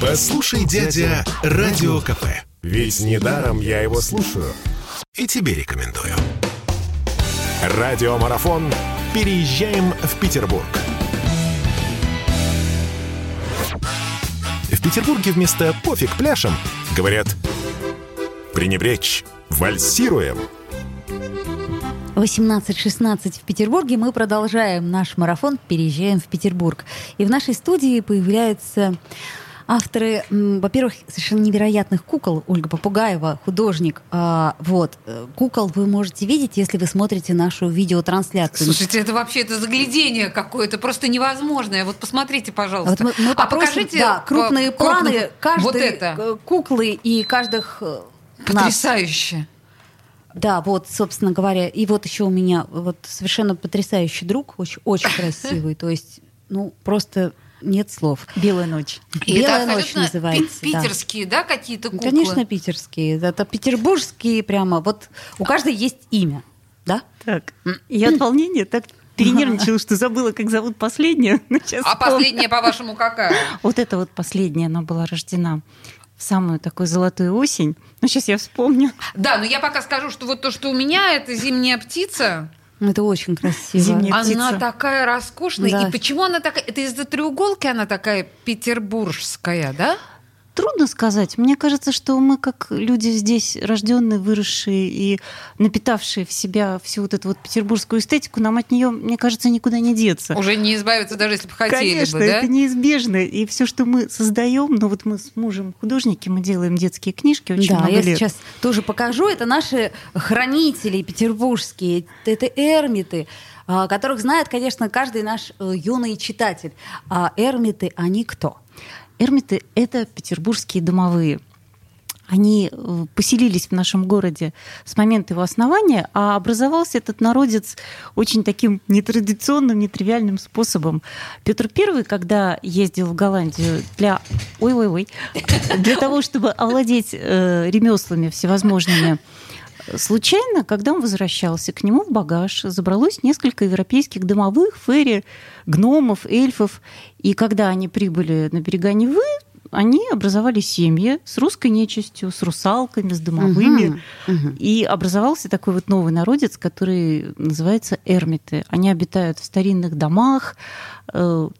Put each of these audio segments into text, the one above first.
Послушай, дядя, Радио КП. Ведь недаром я его слушаю. И тебе рекомендую. Радиомарафон. Переезжаем в Петербург. В Петербурге вместо «пофиг пляшем» говорят «пренебречь, вальсируем». 18:16 в Петербурге. Мы продолжаем наш марафон «Переезжаем в Петербург». И в нашей студии появляются авторы, во-первых, совершенно невероятных кукол. Ольга Попугаева, художник. Вот. Кукол вы можете видеть, если вы смотрите нашу видеотрансляцию. Слушайте, это вообще это заглядение какое-то просто невозможное. Вот посмотрите, пожалуйста. Вот мы попросим, покажите крупные планы каждой вот это. Куклы и каждых потрясающе. Нас. Да, вот, собственно говоря. И вот еще у меня вот совершенно потрясающий друг, очень, очень красивый. То есть, ну, просто... Нет слов. «Белая ночь». «Белая ночь» называется. Питерские, да, какие-то куклы? Конечно, питерские. Это петербургские прямо. Вот у каждой есть имя, да? Так. Я от волнения так перенервничала, что забыла, как зовут последнюю. А последняя, по-вашему, какая? Вот эта вот последняя, она была рождена в самую такую золотую осень. Ну, сейчас я вспомню. Да, но я пока скажу, что вот то, что у меня, это зимняя птица. Это очень красиво. Зимняя она птица. Такая роскошная. Да. И почему она такая? Это из-за треуголки она такая петербургская, да? Трудно сказать. Мне кажется, что мы, как люди здесь, рожденные, выросшие и напитавшие в себя всю вот эту вот петербургскую эстетику, нам от нее, мне кажется, никуда не деться. Уже не избавиться, даже если бы хотели. Конечно, бы, да? Это неизбежно. И все, что мы создаем, ну вот мы с мужем художники, мы делаем детские книжки очень много лет. Да, я сейчас тоже покажу. Это наши хранители петербургские, это Эрмиты, которых знает, конечно, каждый наш юный читатель. А Эрмиты, они кто? Эрмиты — это петербургские домовые. Они поселились в нашем городе с момента его основания, а образовался этот народец очень таким нетрадиционным, нетривиальным способом. Петр I, когда ездил в Голландию для того, чтобы овладеть ремеслами всевозможными, случайно, когда он возвращался, к нему в багаж забралось несколько европейских домовых, фэйри, гномов, эльфов. И когда они прибыли на берега Невы, они образовали семьи с русской нечистью, с русалками, с домовыми. И образовался такой вот новый народец, который называется эрмиты. Они обитают в старинных домах,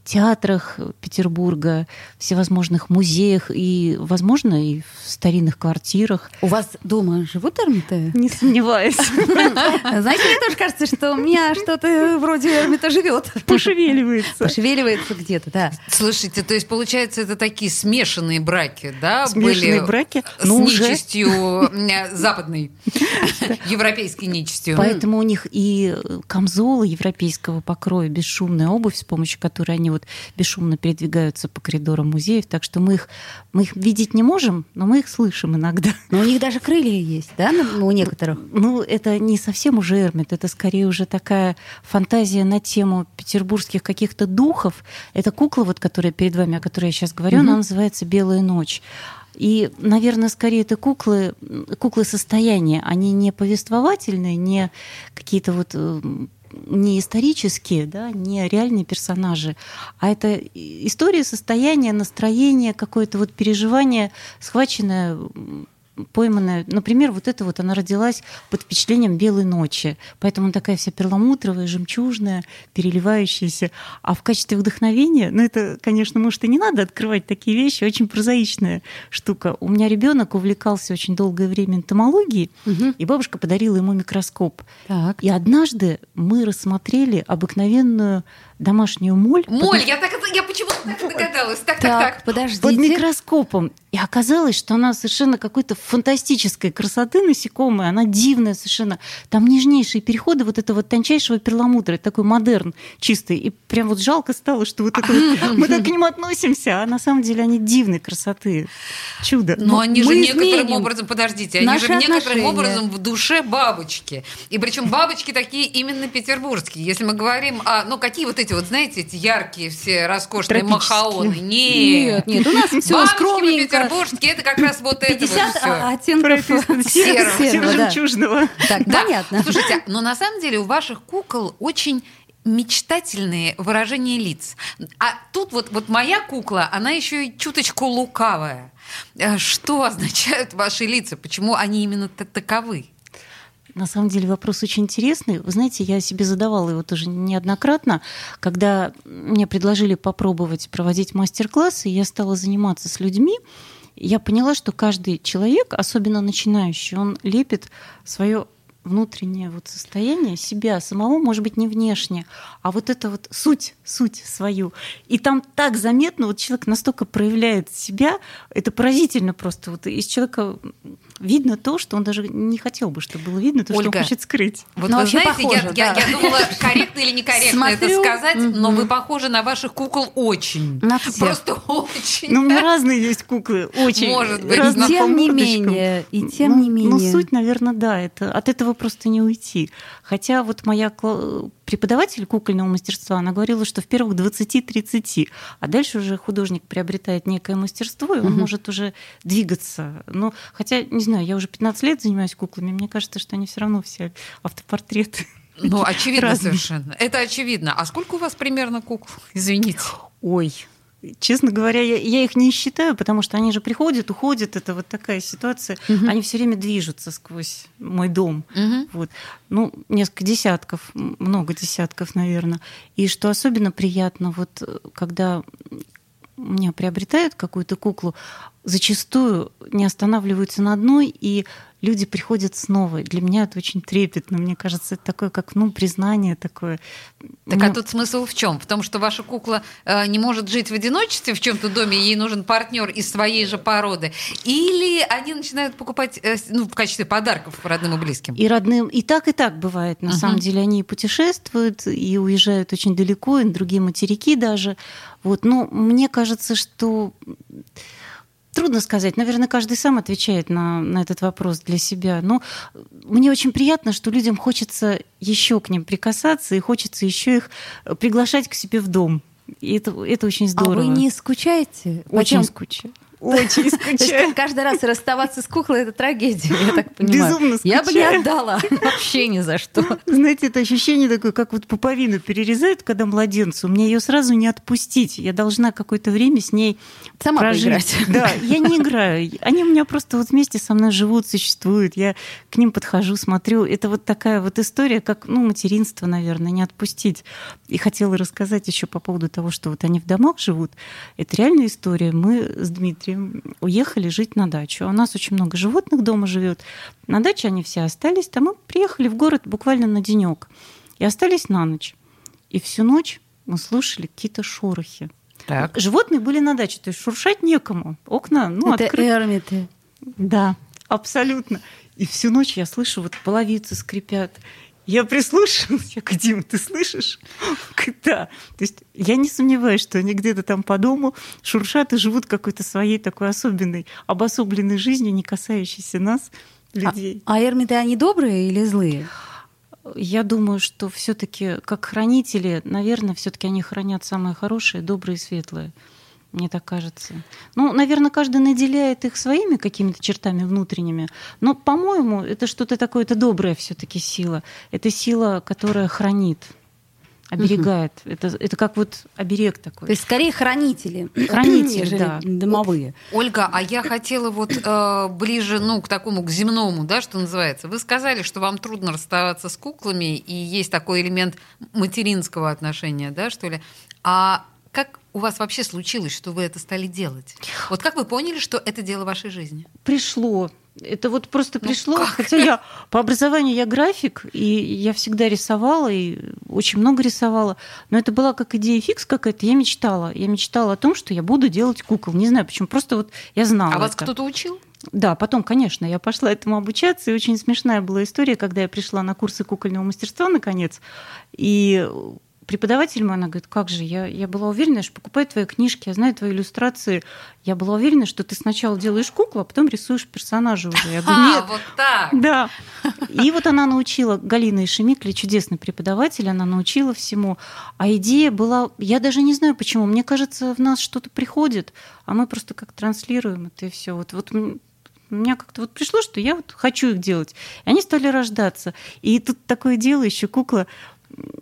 театрах Петербурга, всевозможных музеях и, возможно, и в старинных квартирах. У вас дома живут эрмиты? Не сомневаюсь. Знаете, мне тоже кажется, что у меня что-то вроде эрмита живет. Пошевеливается. Пошевеливается где-то, да. Слушайте, то есть, получается, это такие смешанные браки, да? Смешанные браки. С нечистью западной, европейской нечистью. Поэтому у них и камзолы европейского покроя, бесшумная обувь, с помощью которой они вот бесшумно передвигаются по коридорам музеев. Так что мы их видеть не можем, но мы их слышим иногда. Но у них даже крылья есть, да, у некоторых? Ну, это не совсем уже эрмит, это скорее уже такая фантазия на тему петербургских каких-то духов. Это кукла, вот, которая перед вами, о которой я сейчас говорю, она называется «Белая ночь». И, наверное, скорее это куклы состояния. Они не повествовательные, не какие-то вот... не исторические, да, не реальные персонажи, а это история, состояние, настроение, какое-то вот переживание, схваченное, пойманная. Например, вот эта вот, она родилась под впечатлением «Белой ночи». Поэтому она такая вся перламутровая, жемчужная, переливающаяся. А в качестве вдохновения, ну это, конечно, может, и не надо открывать такие вещи, очень прозаичная штука. У меня ребенок увлекался очень долгое время энтомологией, и бабушка подарила ему микроскоп. Так. И однажды мы рассмотрели обыкновенную домашнюю моль. Моль, я почему-то так догадалась. Так, подождите. Под микроскопом. И оказалось, что она совершенно какой-то фантастической красоты насекомая, она дивная совершенно. Там нежнейшие переходы вот этого тончайшего перламутра, такой модерн чистый. И прям вот жалко стало, что вот это вот, мы так к ним относимся, а на самом деле они дивной красоты. Чудо. Но они же некоторым образом, подождите, они же некоторым образом в душе бабочки. И причем бабочки такие именно петербургские. Если мы говорим о, ну какие вот эти вот, знаете, эти яркие все роскошные махаоны. Нет, у нас все скромненько. Петербургские, это как раз вот это вот всё. 50 оттенков серого, жемчужного. Так, да. Понятно. Слушайте, но на самом деле у ваших кукол очень мечтательные выражения лиц. А тут вот моя кукла, она еще и чуточку лукавая. Что означают ваши лица? Почему они именно таковы? На самом деле вопрос очень интересный. Вы знаете, я себе задавала его тоже неоднократно. Когда мне предложили попробовать проводить мастер-классы, я стала заниматься с людьми, я поняла, что каждый человек, особенно начинающий, он лепит свое внутреннее вот состояние себя самого, может быть, не внешне, а вот это вот суть свою. И там так заметно, вот человек настолько проявляет себя, это поразительно просто. Вот из человека видно то, что он даже не хотел бы, чтобы было видно, то, Ольга, что он хочет скрыть. Вот вы знаете, похоже, я думала, корректно или некорректно это сказать, но вы похожи на ваших кукол очень. На всех. Просто очень. Ну, разные есть куклы, очень. Может быть. И тем не менее. Ну, суть, наверное, да, от этого просто не уйти. Хотя вот моя преподаватель кукольного мастерства, она говорила, что в первых 20-30, а дальше уже художник приобретает некое мастерство, и он может уже двигаться. Но, хотя, не знаю, я уже 15 лет занимаюсь куклами, мне кажется, что они все равно все автопортреты. Ну, очевидно совершенно. Это очевидно. А сколько у вас примерно кукол? Извините. Ой, честно говоря, я их не считаю, потому что они же приходят, уходят, это вот такая ситуация. Они все время движутся сквозь мой дом. Вот. Ну, несколько десятков, много десятков, наверное. И что особенно приятно, вот когда меня приобретают какую-то куклу, зачастую не останавливаются на одной, и люди приходят снова. Для меня это очень трепетно. Мне кажется, это такое, как, признание такое. Так а тут смысл в чем? В том, что ваша кукла не может жить в одиночестве в чем-то доме, ей нужен партнер из своей же породы. Или они начинают покупать в качестве подарков родным и близким. И родным. И так бывает. На самом деле они и путешествуют, и уезжают очень далеко, и на другие материки даже. Вот. Но мне кажется, что... Трудно сказать. Наверное, каждый сам отвечает на этот вопрос для себя. Но мне очень приятно, что людям хочется еще к ним прикасаться и хочется еще их приглашать к себе в дом. И это очень здорово. А вы не скучаете? Очень скучаю. Очень скучаю. Каждый раз расставаться с куклой — это трагедия, я так понимаю. Безумно скучаю. Я бы не отдала вообще ни за что. Знаете, это ощущение такое, как вот пуповину перерезают, когда младенцу. Мне ее сразу не отпустить. Я должна какое-то время с ней сама прожить. Да, я не играю. Они у меня просто вот вместе со мной живут, существуют. Я к ним подхожу, смотрю. Это вот такая вот история, как, материнство, наверное, не отпустить. И хотела рассказать еще по поводу того, что вот они в домах живут. Это реальная история. Мы с Дмитрием уехали жить на дачу. У нас очень много животных дома живет. На даче они все остались. Там мы приехали в город буквально на денек и остались на ночь. И всю ночь мы слушали какие-то шорохи. Так. Животные были на даче, то есть шуршать некому. Окна, это открыты. Это Эрмиты. Да, абсолютно. И всю ночь я слышу, половицы скрипят. Я прислушалась, я говорю: Дим, ты слышишь? Да. То есть я не сомневаюсь, что они где-то там по дому шуршат и живут какой-то своей такой особенной, обособленной жизнью, не касающейся нас, людей. А Эрмиты, они добрые или злые? Я думаю, что все-таки как хранители, наверное, все-таки они хранят самое хорошее, доброе и светлое. Мне так кажется. Наверное, каждый наделяет их своими какими-то чертами внутренними. Но, по-моему, это что-то такое, это добрая все-таки сила. Это сила, которая хранит, оберегает. Это как оберег такой. То есть, скорее, хранители, да. Домовые. Ольга, а я хотела ближе, к такому, к земному, да, что называется. Вы сказали, что вам трудно расставаться с куклами, и есть такой элемент материнского отношения, да, что ли? А как у вас вообще случилось, что вы это стали делать? Вот как вы поняли, что это дело вашей жизни? Пришло. Это просто пришло. Как? Хотя я по образованию я график, и я всегда рисовала, и очень много рисовала. Но это была как идея фикс какая-то. Я мечтала. Я мечтала о том, что я буду делать кукол. Не знаю почему, просто я знала. А вас кто-то учил? Да, потом, конечно, я пошла этому обучаться, и очень смешная была история, когда я пришла на курсы кукольного мастерства, наконец, и... Преподаватель мой, она говорит: как же, я была уверена, что покупаю твои книжки, я знаю твои иллюстрации. Я была уверена, что ты сначала делаешь куклу, а потом рисуешь персонажа уже. Я говорю: нет. Вот так! Да. И она научила, Галина Шемякина, чудесный преподаватель, она научила всему. А идея была, я даже не знаю почему, мне кажется, в нас что-то приходит, а мы просто как транслируем это и все. У меня как-то пришло, что я хочу их делать. И они стали рождаться. И тут такое дело еще, кукла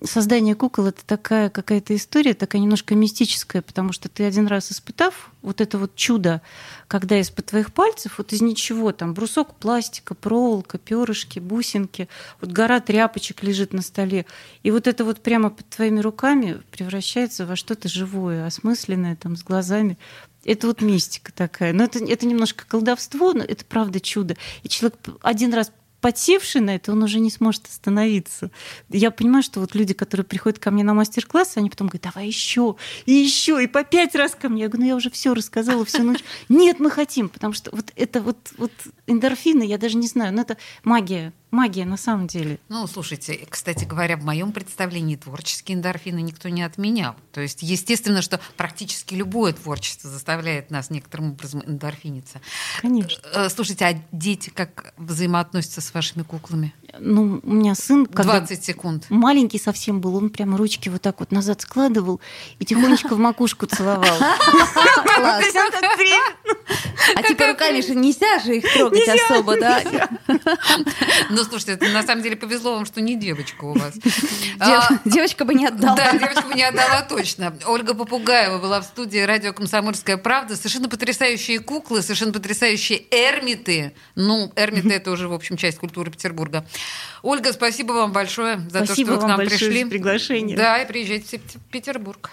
создание кукол — это такая какая-то история, такая немножко мистическая, потому что ты один раз испытав вот это вот чудо, когда из-под твоих пальцев вот из ничего, там брусок пластика, проволока, перышки, бусинки, вот гора тряпочек лежит на столе, и вот это вот прямо под твоими руками превращается во что-то живое, осмысленное, там, с глазами. Это вот мистика такая. Но это немножко колдовство, но это правда чудо. И человек один раз подсевший на это, он уже не сможет остановиться. Я понимаю, что вот люди, которые приходят ко мне на мастер-класс, они потом говорят: давай еще, и по 5 раз ко мне. Я говорю: ну я уже все рассказала всю ночь. Нет, мы хотим, потому что вот это вот эндорфины, я даже не знаю, но это магия. Магия, на самом деле. Ну, слушайте, кстати говоря, в моем представлении творческие эндорфины никто не отменял. То есть, естественно, что практически любое творчество заставляет нас некоторым образом эндорфиниться. Конечно. Слушайте, а дети как взаимоотносятся с вашими куклами? Ну, у меня сын... 20 секунд. Маленький совсем был, он прямо ручки вот так вот назад складывал и тихонечко в макушку целовал. А теперь руками же нельзя же их трогать особо, да? Ну, слушайте, это на самом деле повезло вам, что не девочка у вас. Девочка бы не отдала. Да, девочка бы не отдала точно. Ольга Попугаева была в студии «Радио Комсомольская правда». Совершенно потрясающие куклы, совершенно потрясающие эрмиты. Ну, эрмиты — это уже, в общем, часть культуры Петербурга. Ольга, спасибо вам большое за то, что вы к нам пришли. Спасибо вам большое за приглашение. Да, и приезжайте в Петербург.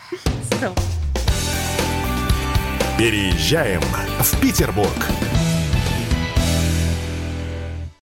Переезжаем в Петербург.